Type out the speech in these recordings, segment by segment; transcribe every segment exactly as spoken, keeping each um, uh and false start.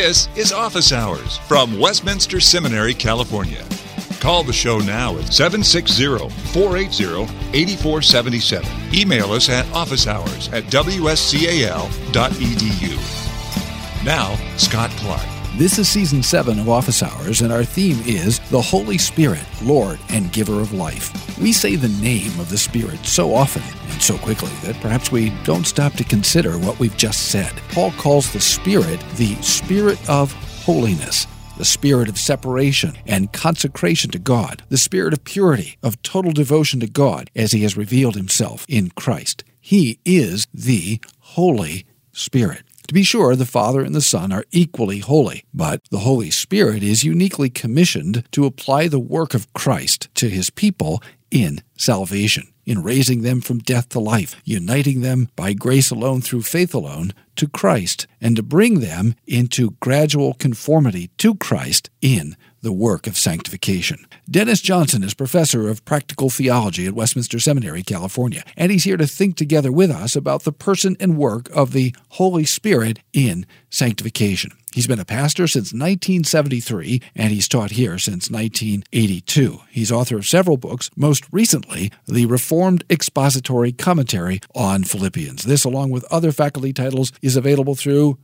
This is Office Hours from Westminster Seminary, California. Call the show now at seven six zero, four eight zero, eight four seven seven. Email us at officehours at w s cal dot e d u. Now, Scott Clark. This is Season seven of Office Hours, and our theme is the Holy Spirit, Lord and Giver of Life. We say the name of the Spirit so often and so quickly that perhaps we don't stop to consider what we've just said. Paul calls the Spirit the Spirit of Holiness, the spirit of separation and consecration to God, the spirit of purity, of total devotion to God as He has revealed Himself in Christ. He is the Holy Spirit. To be sure, the Father and the Son are equally holy, but the Holy Spirit is uniquely commissioned to apply the work of Christ to His people in salvation, in raising them from death to life, uniting them by grace alone through faith alone to Christ, and to bring them into gradual conformity to Christ in the work of sanctification. Dennis Johnson is professor of practical theology at Westminster Seminary, California, and he's here to think together with us about the person and work of the Holy Spirit in sanctification. He's been a pastor since nineteen seventy-three, and he's taught here since nineteen eighty-two. He's author of several books, most recently, The Reformed Expository Commentary on Philippians. This, along with other faculty titles, is available through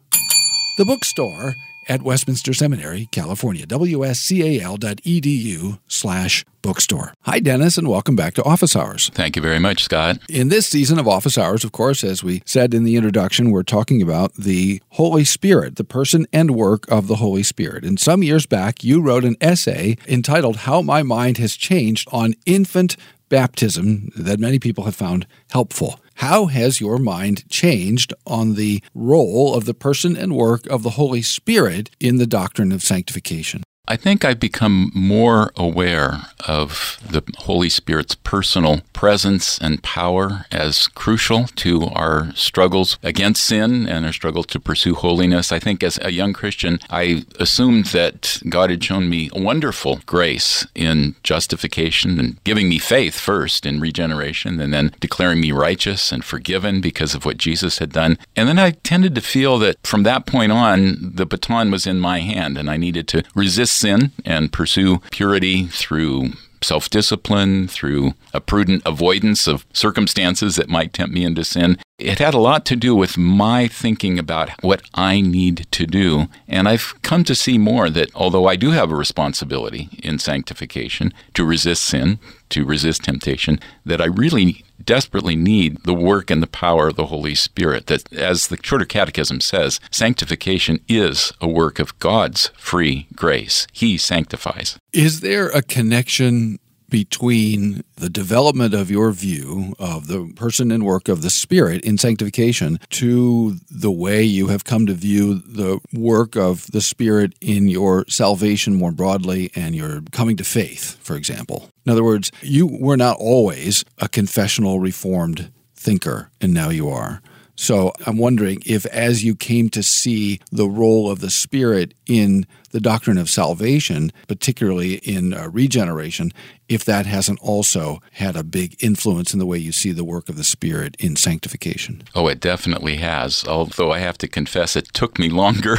the bookstore at Westminster Seminary, California, w s cal dot e d u slash bookstore. Hi, Dennis, and welcome back to Office Hours. Thank you very much, Scott. In this season of Office Hours, of course, as we said in the introduction, we're talking about the Holy Spirit, the person and work of the Holy Spirit. And some years back, you wrote an essay entitled How My Mind Has Changed on Infant Baptism that many people have found helpful. How has your mind changed on the role of the person and work of the Holy Spirit in the doctrine of sanctification? I think I've become more aware of the Holy Spirit's personal presence and power as crucial to our struggles against sin and our struggle to pursue holiness. I think as a young Christian, I assumed that God had shown me wonderful grace in justification and giving me faith first in regeneration and then declaring me righteous and forgiven because of what Jesus had done. And then I tended to feel that from that point on, the baton was in my hand and I needed to resist sin and pursue purity through self-discipline, through a prudent avoidance of circumstances that might tempt me into sin. It had a lot to do with my thinking about what I need to do. And I've come to see more that although I do have a responsibility in sanctification to resist sin, to resist temptation, that I really desperately need the work and the power of the Holy Spirit. That, as the Shorter Catechism says, sanctification is a work of God's free grace. He sanctifies. Is there a connection between the development of your view of the person and work of the Spirit in sanctification to the way you have come to view the work of the Spirit in your salvation more broadly and your coming to faith, for example? In other words, you were not always a confessional Reformed thinker, and now you are. So I'm wondering if, as you came to see the role of the Spirit in the doctrine of salvation, particularly in uh, regeneration, if that hasn't also had a big influence in the way you see the work of the Spirit in sanctification. Oh, it definitely has, although I have to confess it took me longer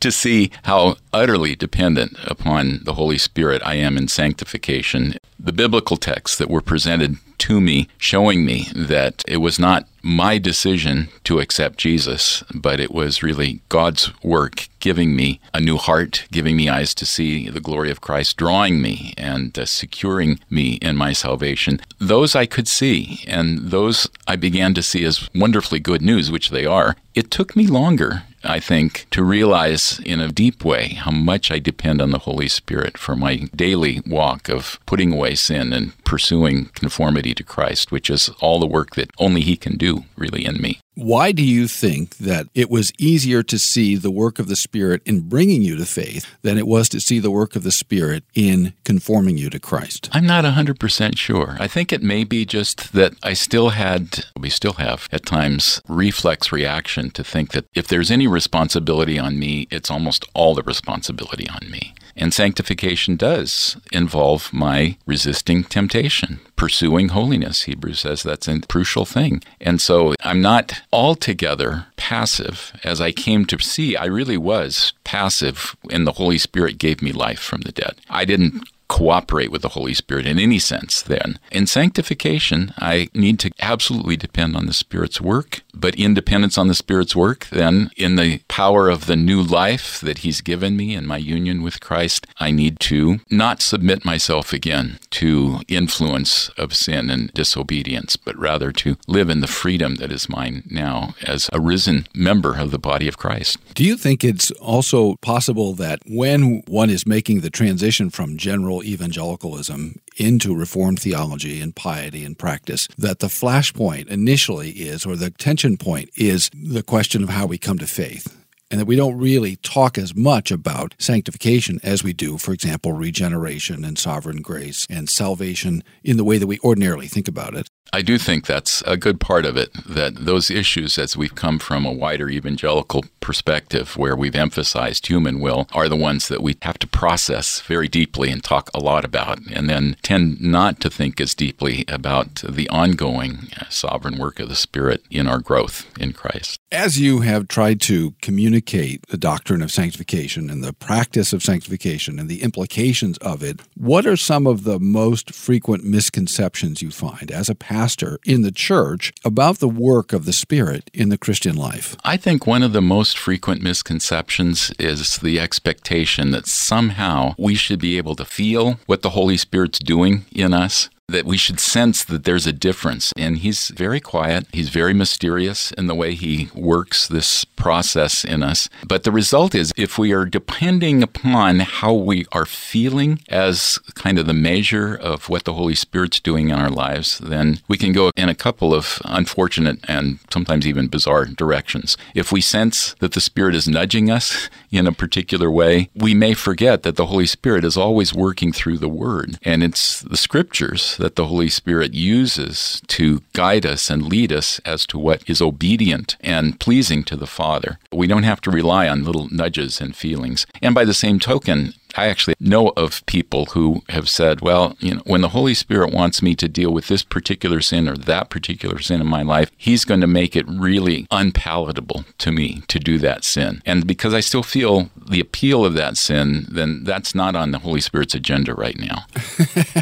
to see how utterly dependent upon the Holy Spirit I am in sanctification. The biblical texts that were presented to me showing me that it was not my decision to accept Jesus, but it was really God's work giving me a new heart, giving me eyes to see the glory of Christ, drawing me and uh, securing me in my salvation. Those I could see, and those I began to see as wonderfully good news, which they are. It took me longer, I think, to realize in a deep way how much I depend on the Holy Spirit for my daily walk of putting away sin and pursuing conformity to Christ, which is all the work that only He can do, really, in me. Why do you think that it was easier to see the work of the Spirit in bringing you to faith than it was to see the work of the Spirit in conforming you to Christ? I'm not one hundred percent sure. I think it may be just that I still had, we still have at times, reflex reaction to think that if there's any responsibility on me, it's almost all the responsibility on me. And sanctification does involve my resisting temptation, pursuing holiness. Hebrews says that's a crucial thing. And so I'm not altogether passive. As I came to see, I really was passive, and the Holy Spirit gave me life from the dead. I didn't cooperate with the Holy Spirit in any sense then. In sanctification, I need to absolutely depend on the Spirit's work, but in dependence on the Spirit's work, then in the power of the new life that He's given me and my union with Christ, I need to not submit myself again to influence of sin and disobedience, but rather to live in the freedom that is mine now as a risen member of the body of Christ. Do you think it's also possible that when one is making the transition from general evangelicalism into Reformed theology and piety and practice, that the flashpoint initially is, or the tension point is, the question of how we come to faith? And that we don't really talk as much about sanctification as we do, for example, regeneration and sovereign grace and salvation in the way that we ordinarily think about it. I do think that's a good part of it, that those issues, as we've come from a wider evangelical perspective where we've emphasized human will, are the ones that we have to process very deeply and talk a lot about, and then tend not to think as deeply about the ongoing sovereign work of the Spirit in our growth in Christ. As you have tried to communicate the doctrine of sanctification and the practice of sanctification and the implications of it, what are some of the most frequent misconceptions you find as a pastor? pastor in the church about the work of the Spirit in the Christian life? I think one of the most frequent misconceptions is the expectation that somehow we should be able to feel what the Holy Spirit's doing in us, that we should sense that there's a difference. And He's very quiet. He's very mysterious in the way He works this process in us. But the result is, if we are depending upon how we are feeling as kind of the measure of what the Holy Spirit's doing in our lives, then we can go in a couple of unfortunate and sometimes even bizarre directions. If we sense that the Spirit is nudging us in a particular way, we may forget that the Holy Spirit is always working through the Word. And it's the Scriptures that the Holy Spirit uses to guide us and lead us as to what is obedient and pleasing to the Father. We don't have to rely on little nudges and feelings. And by the same token, I actually know of people who have said, well, you know, when the Holy Spirit wants me to deal with this particular sin or that particular sin in my life, He's going to make it really unpalatable to me to do that sin. And because I still feel the appeal of that sin, then that's not on the Holy Spirit's agenda right now.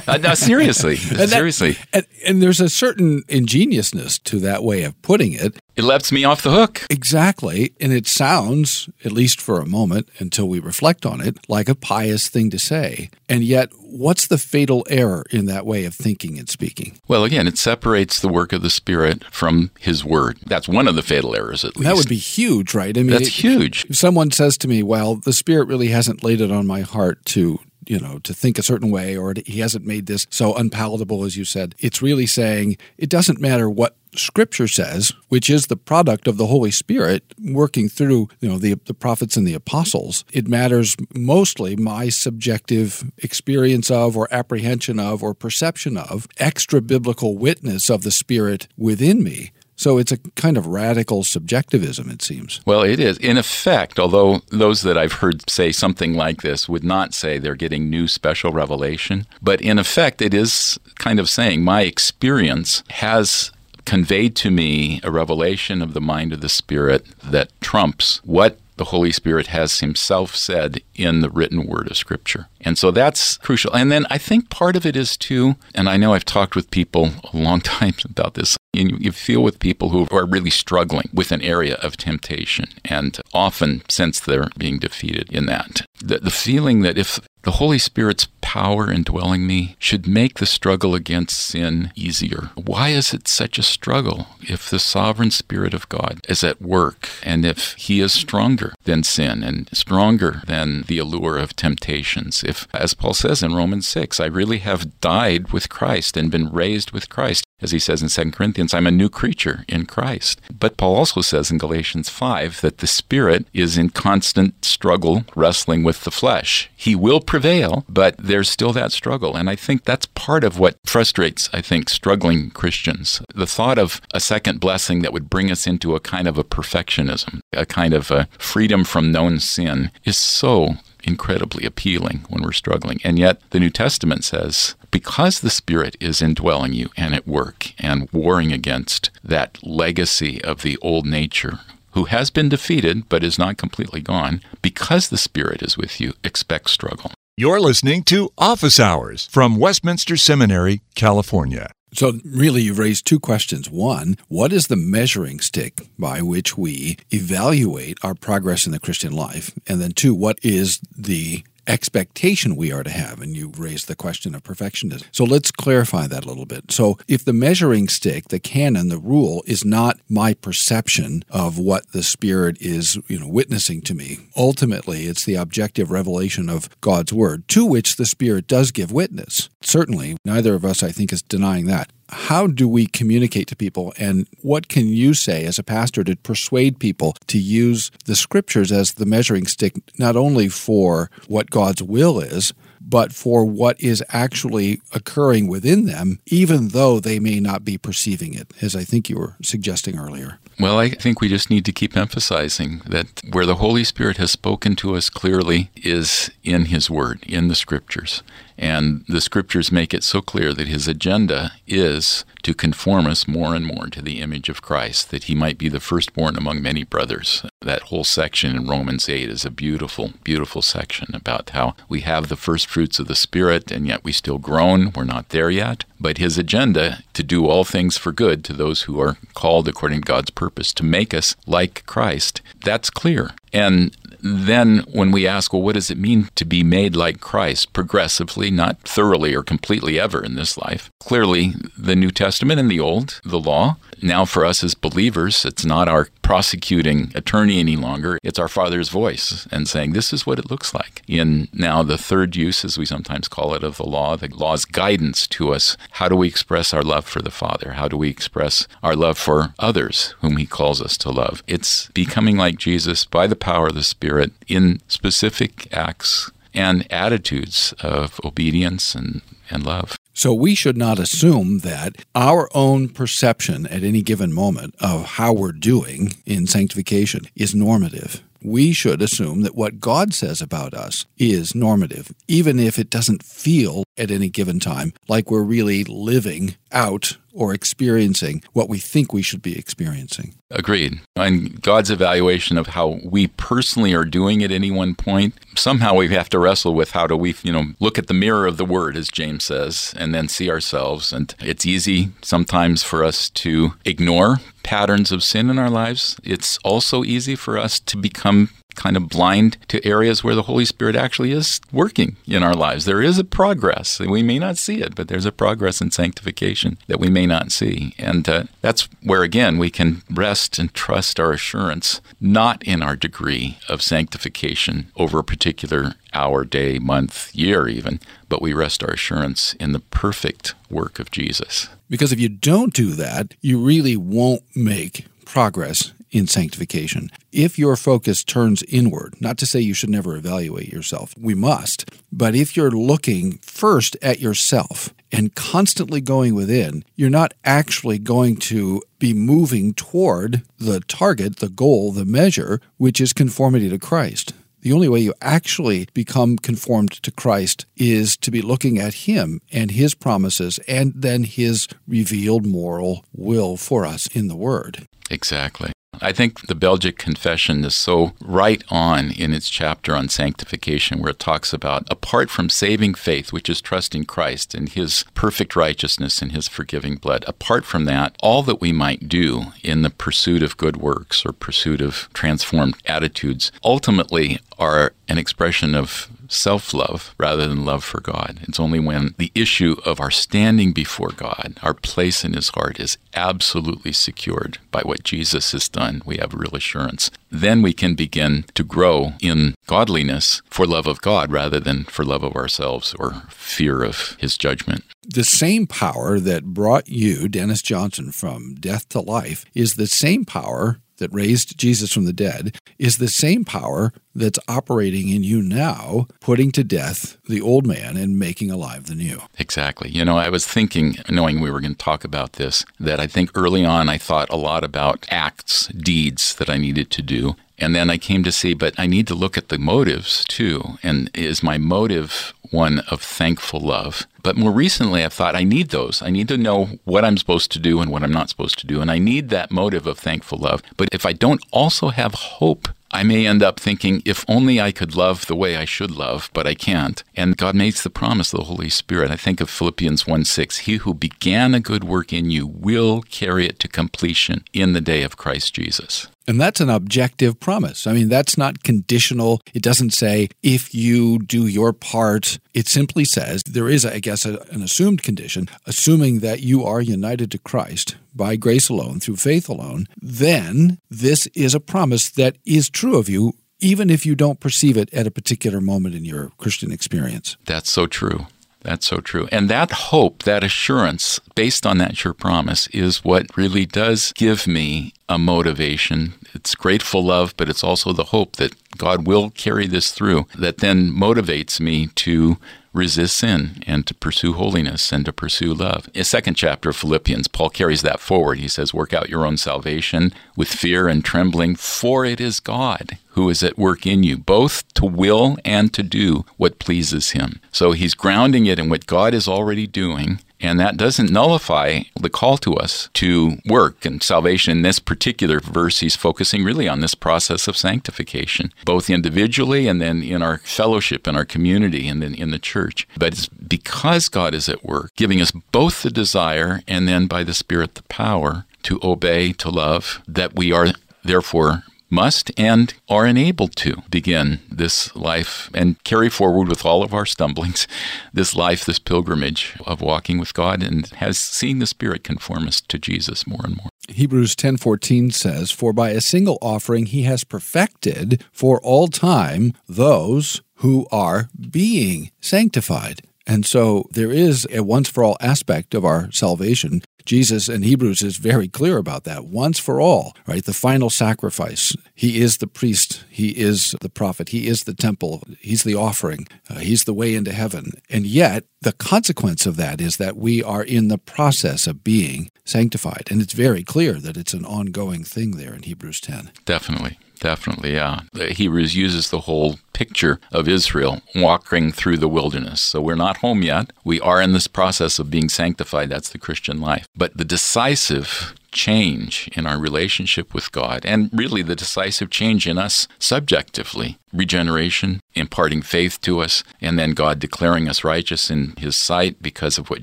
uh, no, seriously, and seriously. That, and, and there's a certain ingenuousness to that way of putting it. It lets me off the hook. Exactly. And it sounds, at least for a moment, until we reflect on it, like a pious thing to say. And yet, what's the fatal error in that way of thinking and speaking? Well, again, it separates the work of the Spirit from His Word. That's one of the fatal errors, at least. That would be huge, right? I mean, that's it, huge. If someone says to me, well, the Spirit really hasn't laid it on my heart to you know, to think a certain way, or to, He hasn't made this so unpalatable, as you said. It's really saying it doesn't matter what Scripture says, which is the product of the Holy Spirit working through, you know, the, the prophets and the apostles. It matters mostly my subjective experience of, or apprehension of, or perception of extra-biblical witness of the Spirit within me. So it's a kind of radical subjectivism, it seems. Well, it is. In effect, although those that I've heard say something like this would not say they're getting new special revelation, but in effect, it is kind of saying my experience has conveyed to me a revelation of the mind of the Spirit that trumps what the Holy Spirit has Himself said in the written Word of Scripture. And so that's crucial. And then I think part of it is too, and I know I've talked with people a long time about this, and you feel with people who are really struggling with an area of temptation and often sense they're being defeated in that. The, the feeling that if the Holy Spirit's power indwelling me should make the struggle against sin easier. Why is it such a struggle if the sovereign Spirit of God is at work, and if He is stronger than sin and stronger than the allure of temptations? If, as Paul says in Romans six, I really have died with Christ and been raised with Christ. As he says in Second Corinthians, I'm a new creature in Christ. But Paul also says in Galatians five that the Spirit is in constant struggle, wrestling with the flesh. He will prevail, but there's still that struggle. And I think that's part of what frustrates, I think, struggling Christians. The thought of a second blessing that would bring us into a kind of a perfectionism, a kind of a freedom from known sin, is so incredibly appealing when we're struggling. And yet the New Testament says, because the Spirit is indwelling you and at work and warring against that legacy of the old nature who has been defeated but is not completely gone, because the Spirit is with you, expect struggle. You're listening to Office Hours from Westminster Seminary, California. So really, you've raised two questions. One, what is the measuring stick by which we evaluate our progress in the Christian life? And then two, what is the expectation we are to have? And you've raised the question of perfectionism. So let's clarify that a little bit. So if the measuring stick, the canon, the rule, is not my perception of what the Spirit is, you know, witnessing to me, ultimately it's the objective revelation of God's Word, to which the Spirit does give witness. Certainly, neither of us, I think, is denying that. How do we communicate to people, and what can you say as a pastor to persuade people to use the Scriptures as the measuring stick, not only for what God's will is, but for what is actually occurring within them, even though they may not be perceiving it, as I think you were suggesting earlier? Well, I think we just need to keep emphasizing that where the Holy Spirit has spoken to us clearly is in His Word, in the Scriptures. And the Scriptures make it so clear that His agenda is to conform us more and more to the image of Christ, that He might be the firstborn among many brothers. That whole section in Romans eight is a beautiful, beautiful section about how we have the first fruits of the Spirit, and yet we still groan. We're not there yet. But His agenda to do all things for good to those who are called according to God's purpose, to make us like Christ, that's clear. And then when we ask, well, what does it mean to be made like Christ progressively, not thoroughly or completely ever in this life? Clearly, the New Testament and the Old, the law, now for us as believers, it's not our prosecuting attorney any longer. It's our Father's voice and saying, this is what it looks like. In now the third use, as we sometimes call it, of the law, the law's guidance to us. How do we express our love for the Father? How do we express our love for others whom He calls us to love? It's becoming like Jesus by the power of the Spirit in specific acts and attitudes of obedience and, and love. So we should not assume that our own perception at any given moment of how we're doing in sanctification is normative. We should assume that what God says about us is normative, even if it doesn't feel at any given time like we're really living out or experiencing what we think we should be experiencing. Agreed. And God's evaluation of how we personally are doing at any one point, somehow we have to wrestle with how do we, you know, look at the mirror of the Word, as James says, and then see ourselves. And it's easy sometimes for us to ignore patterns of sin in our lives. It's also easy for us to become kind of blind to areas where the Holy Spirit actually is working in our lives. There is a progress. We may not see it, but there's a progress in sanctification that we may not see. And uh, that's where, again, we can rest and trust our assurance, not in our degree of sanctification over a particular hour, day, month, year even, but we rest our assurance in the perfect work of Jesus. Because if you don't do that, you really won't make progress in sanctification. If your focus turns inward, not to say you should never evaluate yourself, we must, but if you're looking first at yourself and constantly going within, you're not actually going to be moving toward the target, the goal, the measure, which is conformity to Christ. The only way you actually become conformed to Christ is to be looking at Him and His promises and then His revealed moral will for us in the Word. Exactly. I think the Belgic Confession is so right on in its chapter on sanctification, where it talks about, apart from saving faith, which is trusting Christ and His perfect righteousness and His forgiving blood, apart from that, all that we might do in the pursuit of good works or pursuit of transformed attitudes ultimately are an expression of self-love rather than love for God. It's only when the issue of our standing before God, our place in His heart, is absolutely secured by what Jesus has done, we have real assurance. Then we can begin to grow in godliness for love of God rather than for love of ourselves or fear of His judgment. The same power that brought you, Dennis Johnson, from death to life is the same power that raised Jesus from the dead, is the same power that's operating in you now, putting to death the old man and making alive the new. Exactly. You know, I was thinking, knowing we were going to talk about this, that I think early on I thought a lot about acts, deeds that I needed to do. And then I came to see, but I need to look at the motives too. And is my motive one of thankful love? But more recently, I've thought I need those. I need to know what I'm supposed to do and what I'm not supposed to do. And I need that motive of thankful love. But if I don't also have hope, I may end up thinking, if only I could love the way I should love, but I can't. And God makes the promise of the Holy Spirit. I think of Philippians one six, He who began a good work in you will carry it to completion in the day of Christ Jesus. And that's an objective promise. I mean, that's not conditional. It doesn't say, if you do your part. It simply says, there is, I guess, a, an assumed condition, assuming that you are united to Christ by grace alone, through faith alone, then this is a promise that is true of you, even if you don't perceive it at a particular moment in your Christian experience. That's so true. That's so true. And that hope, that assurance, based on that sure promise, is what really does give me a motivation. It's grateful love, but it's also the hope that God will carry this through that then motivates me to resist sin and to pursue holiness and to pursue love. In the second chapter of Philippians, Paul carries that forward. He says, work out your own salvation with fear and trembling, for it is God who is at work in you, both to will and to do what pleases him. So he's grounding it in what God is already doing. And that doesn't nullify the call to us to work and salvation. In this particular verse, he's focusing really on this process of sanctification, both individually and then in our fellowship, in our community, and then in the church. But it's because God is at work, giving us both the desire and then by the Spirit the power to obey, to love, that we are therefore must and are enabled to begin this life and carry forward with all of our stumblings, this life, this pilgrimage of walking with God and has seen the Spirit conform us to Jesus more and more. Hebrews ten fourteen says, For by a single offering he has perfected for all time those who are being sanctified. And so there is a once-for-all aspect of our salvation. Jesus in Hebrews is very clear about that, once for all, right? The final sacrifice. He is the priest. He is the prophet. He is the temple. He's the offering. Uh, he's the way into heaven. And yet, the consequence of that is that we are in the process of being sanctified. And it's very clear that it's an ongoing thing there in Hebrews ten. Definitely. Definitely, yeah. Hebrews uses the whole picture of Israel walking through the wilderness. So we're not home yet. We are in this process of being sanctified. That's the Christian life. But the decisive change in our relationship with God, and really the decisive change in us subjectively, regeneration, imparting faith to us, and then God declaring us righteous in His sight because of what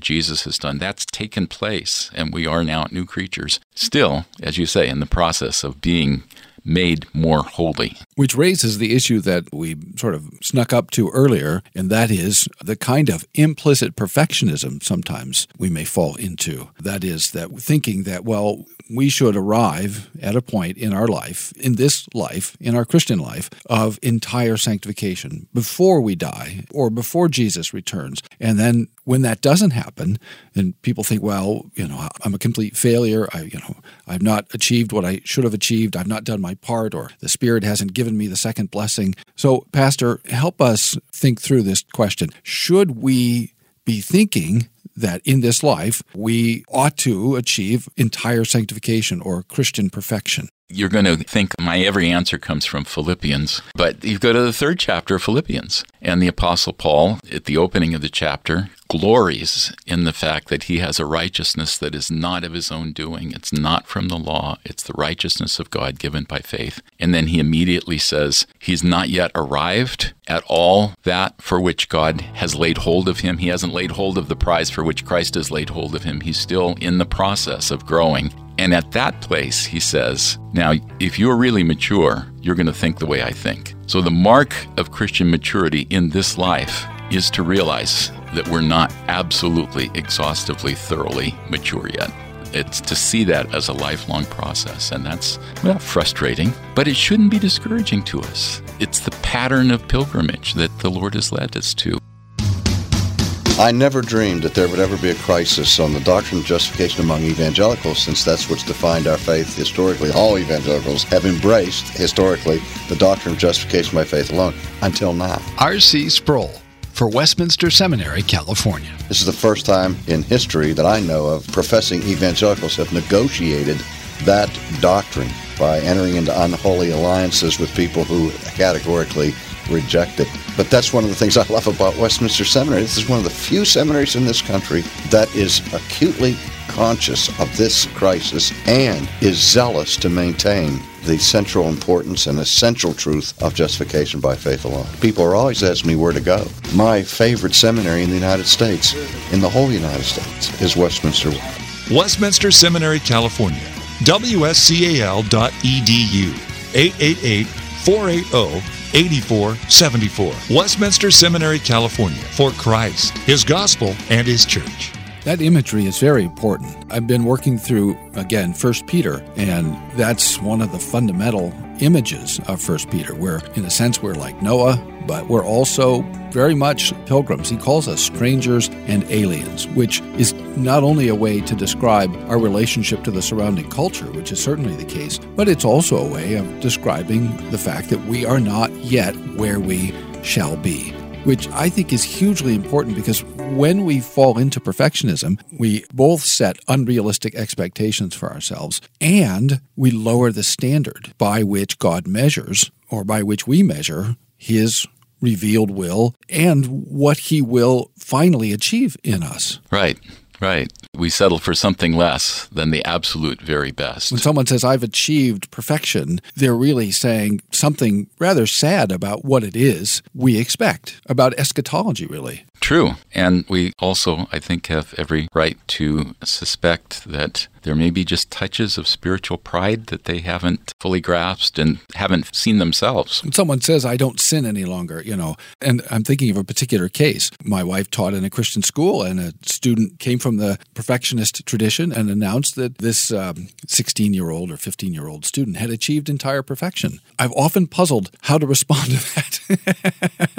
Jesus has done. That's taken place, and we are now new creatures. Still, as you say, in the process of being made more holy. Which raises the issue that we sort of snuck up to earlier, and that is the kind of implicit perfectionism sometimes we may fall into. That is, that thinking that, well, we should arrive at a point in our life, in this life, in our Christian life, of entire sanctification before we die or before Jesus returns. And then when that doesn't happen, then people think, well, you know, I'm a complete failure. I, you know, I've not achieved what I should have achieved. I've not done my part, or the Spirit hasn't given me the second blessing. So, Pastor, help us think through this question. Should we be thinking that in this life, we ought to achieve entire sanctification or Christian perfection? You're going to think my every answer comes from Philippians, but you go to the third chapter of Philippians, and the Apostle Paul, at the opening of the chapter, glories in the fact that he has a righteousness that is not of his own doing. It's not from the law. It's the righteousness of God given by faith. And then he immediately says, he's not yet arrived at all that for which God has laid hold of him. He hasn't laid hold of the prize for which Christ has laid hold of him. He's still in the process of growing. And at that place, he says, now, if you're really mature, you're going to think the way I think. So the mark of Christian maturity in this life is to realize that we're not absolutely, exhaustively, thoroughly mature yet. It's to see that as a lifelong process, and that's, well, frustrating, but it shouldn't be discouraging to us. It's the pattern of pilgrimage that the Lord has led us to. I never dreamed that there would ever be a crisis on the doctrine of justification among evangelicals, since that's what's defined our faith historically. All evangelicals have embraced, historically, the doctrine of justification by faith alone, until now. R C. Sproul for Westminster Seminary, California. This is the first time in history that I know of professing evangelicals have negotiated that doctrine by entering into unholy alliances with people who categorically reject it. But that's one of the things I love about Westminster Seminary. This is one of the few seminaries in this country that is acutely conscious of this crisis and is zealous to maintain the central importance and essential truth of justification by faith alone. People are always asking me where to go. My favorite seminary in the United States, in the whole United States, is Westminster. Westminster Seminary, California. W S C A L dot E D U. eight eight eight, four eight zero, eight four seven four. Westminster Seminary, California. For Christ, His Gospel, and His Church. That imagery is very important. I've been working through, again, First Peter, and that's one of the fundamental images of First Peter, where, in a sense, we're like Noah, but we're also very much pilgrims. He calls us strangers and aliens, which is not only a way to describe our relationship to the surrounding culture, which is certainly the case, but it's also a way of describing the fact that we are not yet where we shall be, which I think is hugely important, because when we fall into perfectionism, we both set unrealistic expectations for ourselves, and we lower the standard by which God measures, or by which we measure, His revealed will and what He will finally achieve in us. Right. Right. We settle for something less than the absolute very best. When someone says, I've achieved perfection, they're really saying something rather sad about what it is we expect, about eschatology, really. True. And we also, I think, have every right to suspect that there may be just touches of spiritual pride that they haven't fully grasped and haven't seen themselves. When someone says, I don't sin any longer, you know, and I'm thinking of a particular case. My wife taught in a Christian school, and a student came from the perfectionist tradition and announced that this um, sixteen-year-old or fifteen-year-old student had achieved entire perfection. I've often puzzled how to respond to that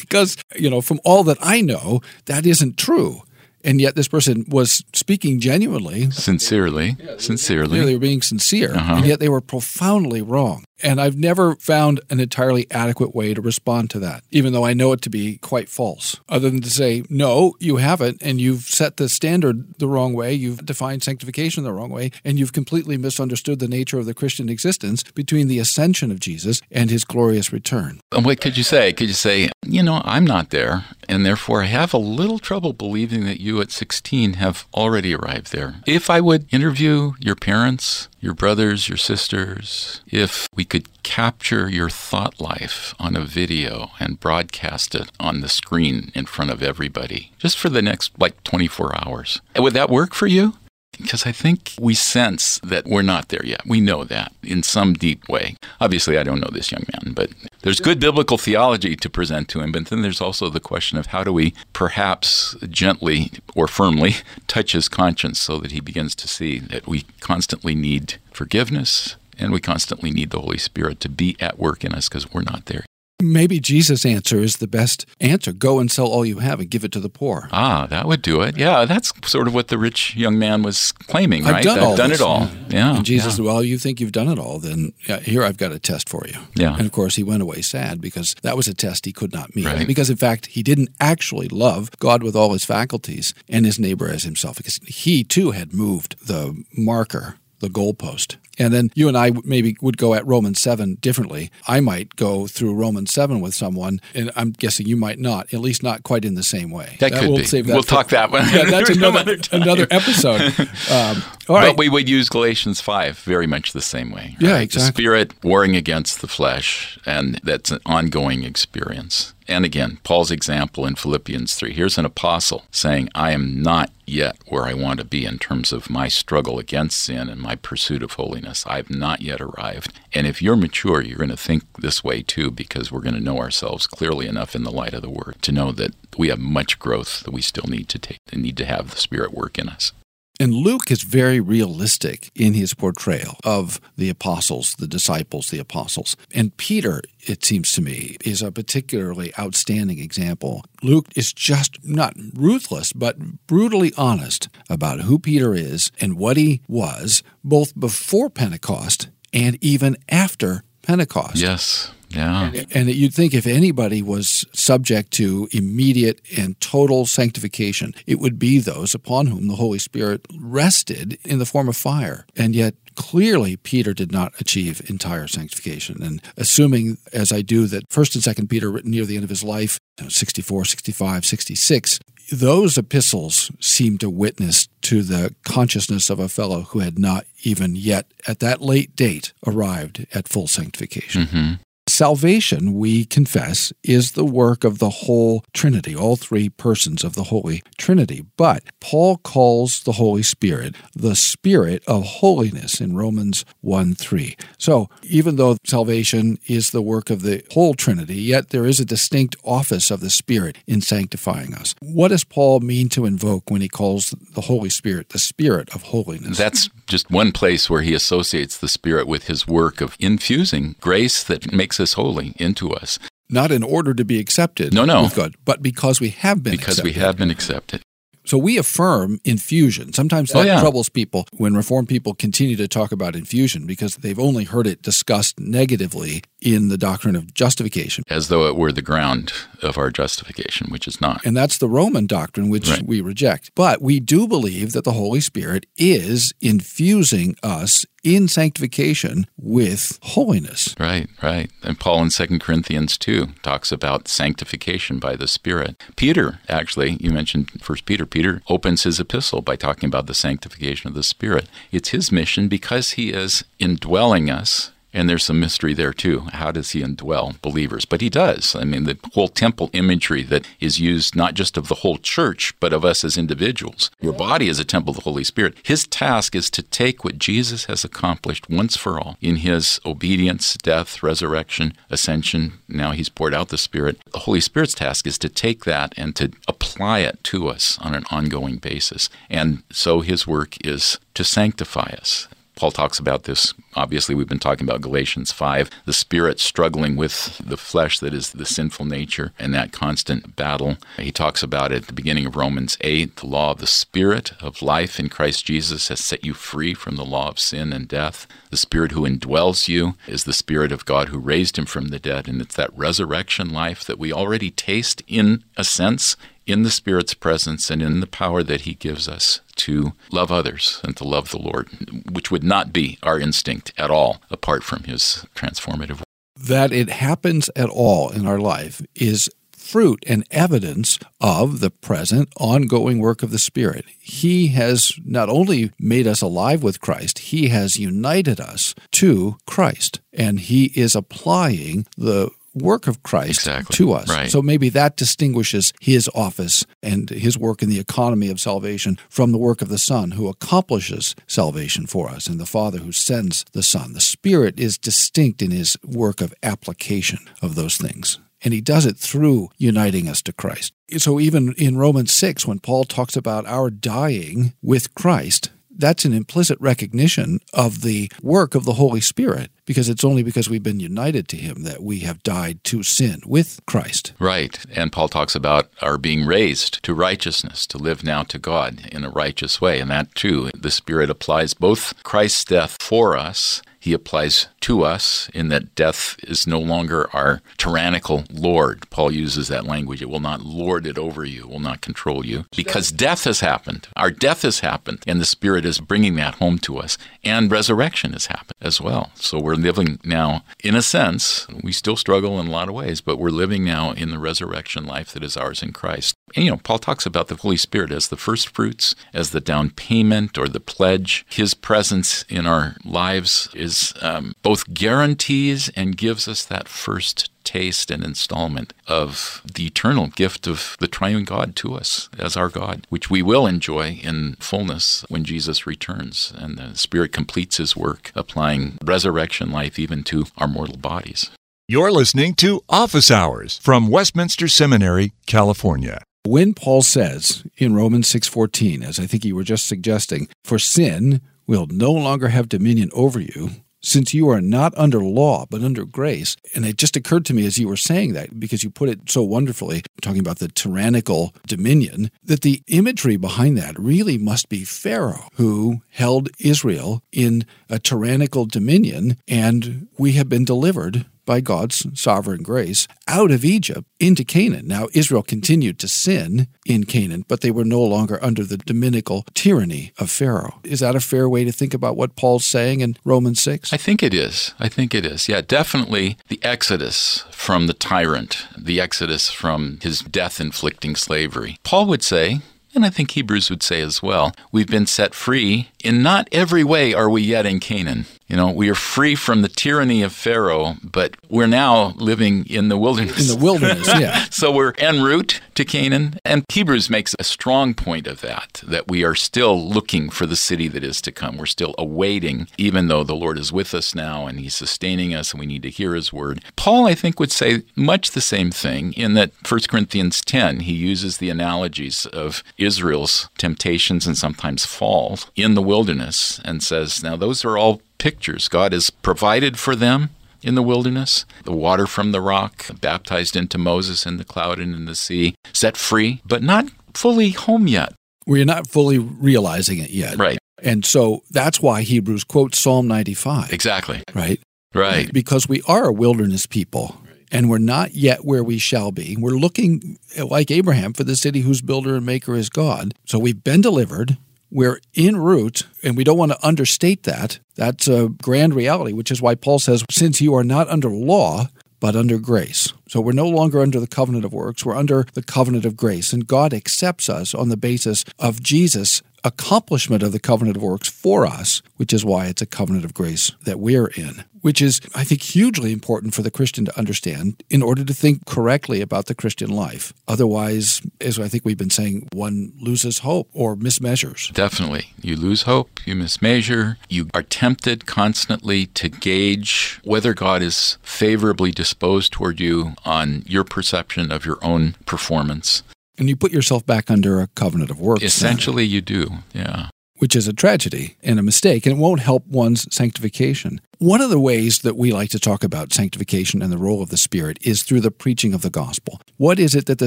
because, you know, from all that I know, that isn't true. And yet this person was speaking genuinely. Sincerely. Sincerely. They were being sincere, uh-huh. And yet they were profoundly wrong. And I've never found an entirely adequate way to respond to that, even though I know it to be quite false, other than to say, no, you haven't, and you've set the standard the wrong way, you've defined sanctification the wrong way, and you've completely misunderstood the nature of the Christian existence between the ascension of Jesus and His glorious return. And what could you say? Could you say, you know, I'm not there, and therefore I have a little trouble believing that you at sixteen have already arrived there. If I would interview your parents, your brothers, your sisters, if we could capture your thought life on a video and broadcast it on the screen in front of everybody, just for the next, like, twenty-four hours. Would that work for you? Because I think we sense that we're not there yet. We know that in some deep way. Obviously, I don't know this young man, but there's good biblical theology to present to him. But then there's also the question of how do we perhaps gently or firmly touch his conscience so that he begins to see that we constantly need forgiveness and we constantly need the Holy Spirit to be at work in us because we're not there. Maybe Jesus' answer is the best answer. Go and sell all you have and give it to the poor. Ah, that would do it. Yeah, that's sort of what the rich young man was claiming, right? I've done, I've all done it all. Yeah. And Jesus yeah. said, well, you think you've done it all, then here I've got a test for you. Yeah. And of course, he went away sad because that was a test he could not meet. Right. Because in fact, he didn't actually love God with all his faculties and his neighbor as himself, because he too had moved the marker, the goalpost. And then you and I maybe would go at Romans seven differently. I might go through Romans seven with someone, and I'm guessing you might not, at least not quite in the same way. That, that could we'll be. Save that we'll for, talk that one. Yeah, that's another, another episode. Um, all right. But we would use Galatians five very much the same way. Right? Yeah, exactly. The Spirit warring against the flesh, and that's an ongoing experience. And again, Paul's example in Philippians three. Here's an apostle saying, I am not yet where I want to be in terms of my struggle against sin and my pursuit of holiness. I've not yet arrived. And if you're mature, you're going to think this way too, because we're going to know ourselves clearly enough in the light of the Word to know that we have much growth that we still need to take and need to have the Spirit work in us. And Luke is very realistic in his portrayal of the apostles, the disciples, the apostles. And Peter, it seems to me, is a particularly outstanding example. Luke is just not ruthless, but brutally honest about who Peter is and what he was, both before Pentecost and even after Pentecost. Yes. Yeah. And, and that you'd think if anybody was subject to immediate and total sanctification, it would be those upon whom the Holy Spirit rested in the form of fire. And yet, clearly, Peter did not achieve entire sanctification. And assuming, as I do, that First and Second Peter, written near the end of his life, sixty-four, sixty-five, sixty-six, those epistles seem to witness to the consciousness of a fellow who had not even yet, at that late date, arrived at full sanctification. Mm-hmm. Salvation, we confess, is the work of the whole Trinity, all three persons of the Holy Trinity. But Paul calls the Holy Spirit the Spirit of holiness in Romans one three. So even though salvation is the work of the whole Trinity, yet there is a distinct office of the Spirit in sanctifying us. What does Paul mean to invoke when he calls the Holy Spirit the Spirit of holiness? That's just one place where he associates the Spirit with his work of infusing grace that makes us holy into us. Not in order to be accepted no, no. with God, but because we have been because accepted. Because we have been accepted. So we affirm infusion. Sometimes that oh, yeah. troubles people when Reformed people continue to talk about infusion because they've only heard it discussed negatively in the doctrine of justification. As though it were the ground of our justification, which is not. And that's the Roman doctrine, which right. we reject. But we do believe that the Holy Spirit is infusing us in sanctification with holiness. Right, right. And Paul in Second Corinthians two talks about sanctification by the Spirit. Peter, actually, you mentioned First Peter. Peter opens his epistle by talking about the sanctification of the Spirit. It's his mission because he is indwelling us. And there's some mystery there, too. How does he indwell believers? But he does. I mean, the whole temple imagery that is used not just of the whole church, but of us as individuals. Your body is a temple of the Holy Spirit. His task is to take what Jesus has accomplished once for all in his obedience, death, resurrection, ascension. Now he's poured out the Spirit. The Holy Spirit's task is to take that and to apply it to us on an ongoing basis. And so his work is to sanctify us. Paul talks about this. Obviously, we've been talking about Galatians five, the spirit struggling with the flesh that is the sinful nature and that constant battle. He talks about it at the beginning of Romans eight, the law of the Spirit of life in Christ Jesus has set you free from the law of sin and death. The Spirit who indwells you is the Spirit of God who raised him from the dead, and it's that resurrection life that we already taste in a sense in the Spirit's presence and in the power that he gives us to love others and to love the Lord, which would not be our instinct at all apart from his transformative work. That it happens at all in our life is fruit and evidence of the present, ongoing work of the Spirit. He has not only made us alive with Christ, he has united us to Christ, and he is applying the work of Christ exactly. to us. Right. So maybe that distinguishes his office and his work in the economy of salvation from the work of the Son who accomplishes salvation for us and the Father who sends the Son. The Spirit is distinct in his work of application of those things. And he does it through uniting us to Christ. So even in Romans six, when Paul talks about our dying with Christ, that's an implicit recognition of the work of the Holy Spirit, because it's only because we've been united to him that we have died to sin with Christ. Right. And Paul talks about our being raised to righteousness, to live now to God in a righteous way. And that, too, the Spirit applies both Christ's death for us. He applies to us in that death is no longer our tyrannical lord. Paul uses that language. It will not lord it over you, will not control you, because death has happened. Our death has happened, and the Spirit is bringing that home to us. And resurrection has happened as well. So we're living now, in a sense, we still struggle in a lot of ways, but we're living now in the resurrection life that is ours in Christ. And, you know, Paul talks about the Holy Spirit as the first fruits, as the down payment or the pledge. His presence in our lives is Um, both guarantees and gives us that first taste and installment of the eternal gift of the triune God to us as our God, which we will enjoy in fullness when Jesus returns and the Spirit completes his work, applying resurrection life even to our mortal bodies. You're listening to Office Hours from Westminster Seminary, California. When Paul says in Romans six fourteen, as I think you were just suggesting, for sin will no longer have dominion over you, since you are not under law, but under grace. And it just occurred to me as you were saying that, because you put it so wonderfully, talking about the tyrannical dominion, that the imagery behind that really must be Pharaoh, who held Israel in a tyrannical dominion, and we have been delivered by God's sovereign grace, out of Egypt into Canaan. Now, Israel continued to sin in Canaan, but they were no longer under the dominical tyranny of Pharaoh. Is that a fair way to think about what Paul's saying in Romans six? I think it is. I think it is. Yeah, definitely the exodus from the tyrant, the exodus from his death-inflicting slavery. Paul would say, and I think Hebrews would say as well, we've been set free. In not every way are we yet in Canaan. You know, we are free from the tyranny of Pharaoh, but we're now living in the wilderness. In the wilderness, yeah. So we're en route to Canaan. And Hebrews makes a strong point of that, that we are still looking for the city that is to come. We're still awaiting, even though the Lord is with us now and he's sustaining us and we need to hear his word. Paul, I think, would say much the same thing in that First Corinthians ten, he uses the analogies of Israel's temptations and sometimes falls in the wilderness and says, now those are all pictures. God has provided for them in the wilderness, the water from the rock, baptized into Moses in the cloud and in the sea, set free, but not fully home yet. We're not fully realizing it yet. Right. And so that's why Hebrews quotes Psalm ninety-five. Exactly. Right? Right. Because we are a wilderness people. And we're not yet where we shall be. We're looking, like Abraham, for the city whose builder and maker is God. So we've been delivered. We're en route, and we don't want to understate that. That's a grand reality, which is why Paul says, since you are not under law, but under grace. So we're no longer under the covenant of works. We're under the covenant of grace. And God accepts us on the basis of Jesus' accomplishment of the covenant of works for us, which is why it's a covenant of grace that we're in, which is, I think, hugely important for the Christian to understand in order to think correctly about the Christian life. Otherwise, as I think we've been saying, one loses hope or mismeasures. Definitely. You lose hope, you mismeasure, you are tempted constantly to gauge whether God is favorably disposed toward you on your perception of your own performance. And you put yourself back under a covenant of works. Essentially, you do, yeah. Which is a tragedy and a mistake, and it won't help one's sanctification. One of the ways that we like to talk about sanctification and the role of the Spirit is through the preaching of the gospel. What is it that the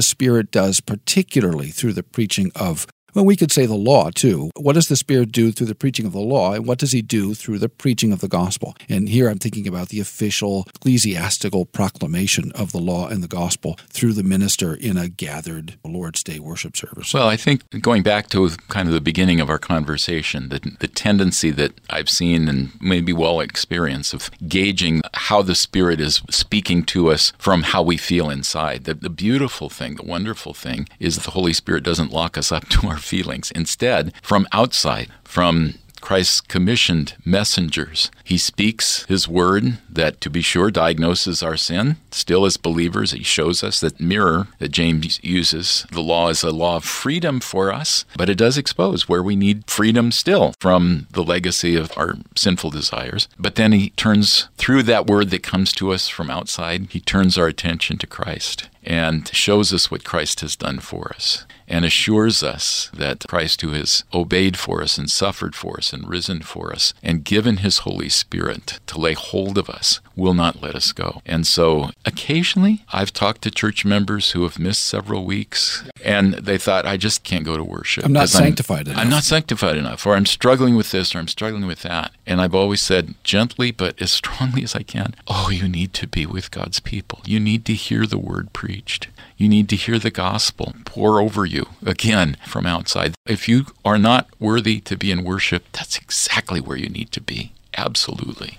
Spirit does, particularly through the preaching of, well, we could say the law, too. What does the Spirit do through the preaching of the law, and what does he do through the preaching of the gospel? And here I'm thinking about the official ecclesiastical proclamation of the law and the gospel through the minister in a gathered Lord's Day worship service. Well, I think going back to kind of the beginning of our conversation, the, the tendency that I've seen and maybe well experienced of gauging how the Spirit is speaking to us from how we feel inside. The, the beautiful thing, the wonderful thing, is that the Holy Spirit doesn't lock us up to our feelings. Instead, from outside, from Christ's commissioned messengers, he speaks his word that, to be sure, diagnoses our sin. Still, as believers, he shows us that mirror that James uses. The law is a law of freedom for us, but it does expose where we need freedom still from the legacy of our sinful desires. But then he turns through that word that comes to us from outside, he turns our attention to Christ and shows us what Christ has done for us, and assures us that Christ, who has obeyed for us and suffered for us and risen for us and given his Holy Spirit to lay hold of us, will not let us go. And so occasionally I've talked to church members who have missed several weeks and they thought, I just can't go to worship. I'm not sanctified I'm, enough. I'm not sanctified enough, or I'm struggling with this, or I'm struggling with that. And I've always said, gently but as strongly as I can, oh, you need to be with God's people. You need to hear the word preached. You need to hear the gospel pour over you again from outside. If you are not worthy to be in worship, that's exactly where you need to be. Absolutely.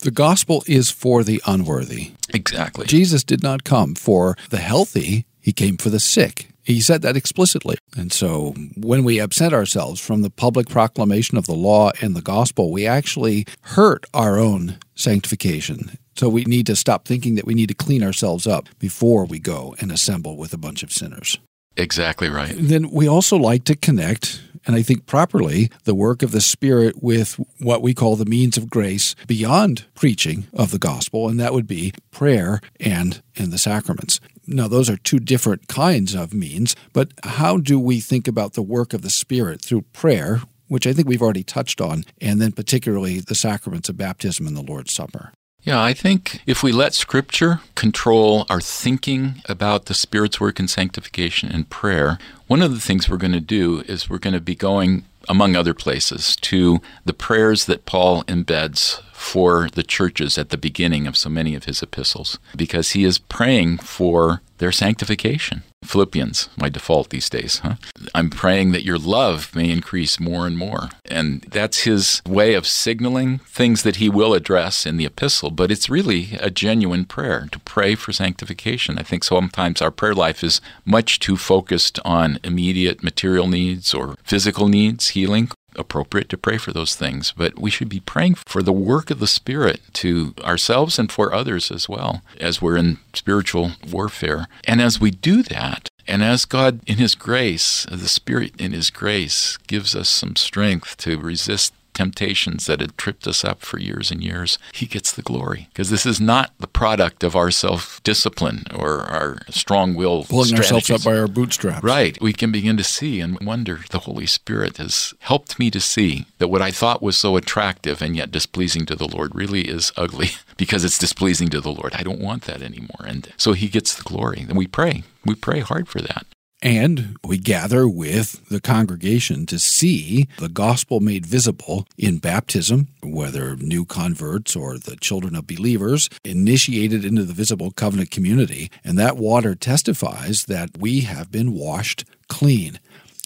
The gospel is for the unworthy. Exactly. Jesus did not come for the healthy. He came for the sick. He said that explicitly. And so when we absent ourselves from the public proclamation of the law and the gospel, we actually hurt our own sanctification. So we need to stop thinking that we need to clean ourselves up before we go and assemble with a bunch of sinners. Exactly right. Then we also like to connect, and I think properly, the work of the Spirit with what we call the means of grace beyond preaching of the gospel, and that would be prayer and, and the sacraments. Now, those are two different kinds of means, but how do we think about the work of the Spirit through prayer, which I think we've already touched on, and then particularly the sacraments of baptism and the Lord's Supper? Yeah, I think if we let Scripture control our thinking about the Spirit's work in sanctification and prayer, one of the things we're going to do is we're going to be going among other places, to the prayers that Paul embeds for the churches at the beginning of so many of his epistles, because he is praying for their sanctification. Philippians, my default these days, huh? I'm praying that your love may increase more and more. And that's his way of signaling things that he will address in the epistle, but it's really a genuine prayer to pray for sanctification. I think sometimes our prayer life is much too focused on immediate material needs or physical needs, healing. Appropriate to pray for those things, but we should be praying for the work of the Spirit to ourselves and for others as well, as we're in spiritual warfare. And as we do that, and as God in His grace, the Spirit in His grace, gives us some strength to resist temptations that had tripped us up for years and years, He gets the glory. Because this is not the product of our self-discipline or our strong will pulling strategies. Ourselves up by our bootstraps. Right. We can begin to see and wonder, the Holy Spirit has helped me to see that what I thought was so attractive and yet displeasing to the Lord really is ugly because it's displeasing to the Lord. I don't want that anymore. And so He gets the glory. And we pray. We pray hard for that. And we gather with the congregation to see the gospel made visible in baptism, whether new converts or the children of believers, initiated into the visible covenant community. And that water testifies that we have been washed clean.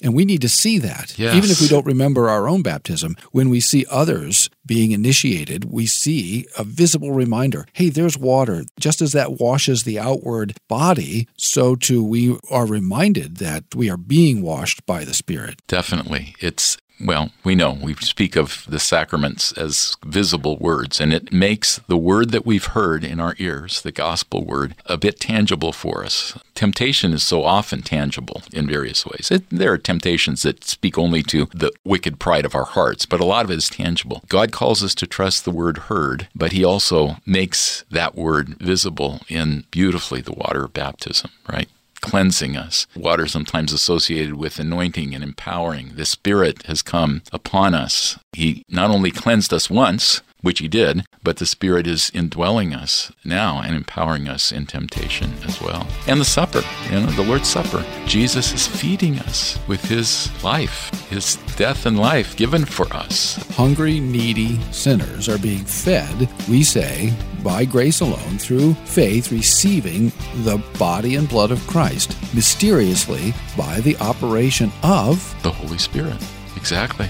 And we need to see that. Yes. Even if we don't remember our own baptism, when we see others being initiated, we see a visible reminder, hey, there's water. Just as that washes the outward body, so too we are reminded that we are being washed by the Spirit. Definitely. It's Well, we know we speak of the sacraments as visible words, and it makes the word that we've heard in our ears, the gospel word, a bit tangible for us. Temptation is so often tangible in various ways. It, there are temptations that speak only to the wicked pride of our hearts, but a lot of it is tangible. God calls us to trust the word heard, but He also makes that word visible in beautifully the water of baptism, right? Cleansing us. Water sometimes associated with anointing and empowering. The Spirit has come upon us. He not only cleansed us once, which He did, but the Spirit is indwelling us now and empowering us in temptation as well. And the supper, you know, the Lord's Supper. Jesus is feeding us with His life, His death and life given for us. Hungry, needy sinners are being fed, we say, by grace alone, through faith, receiving the body and blood of Christ, mysteriously by the operation of the Holy Spirit. Exactly.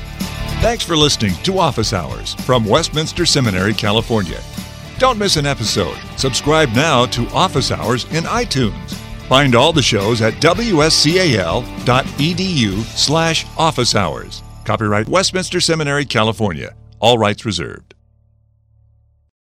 Thanks for listening to Office Hours from Westminster Seminary, California. Don't miss an episode. Subscribe now to Office Hours in iTunes. Find all the shows at wscal.edu slash office hours. Copyright Westminster Seminary, California. All rights reserved.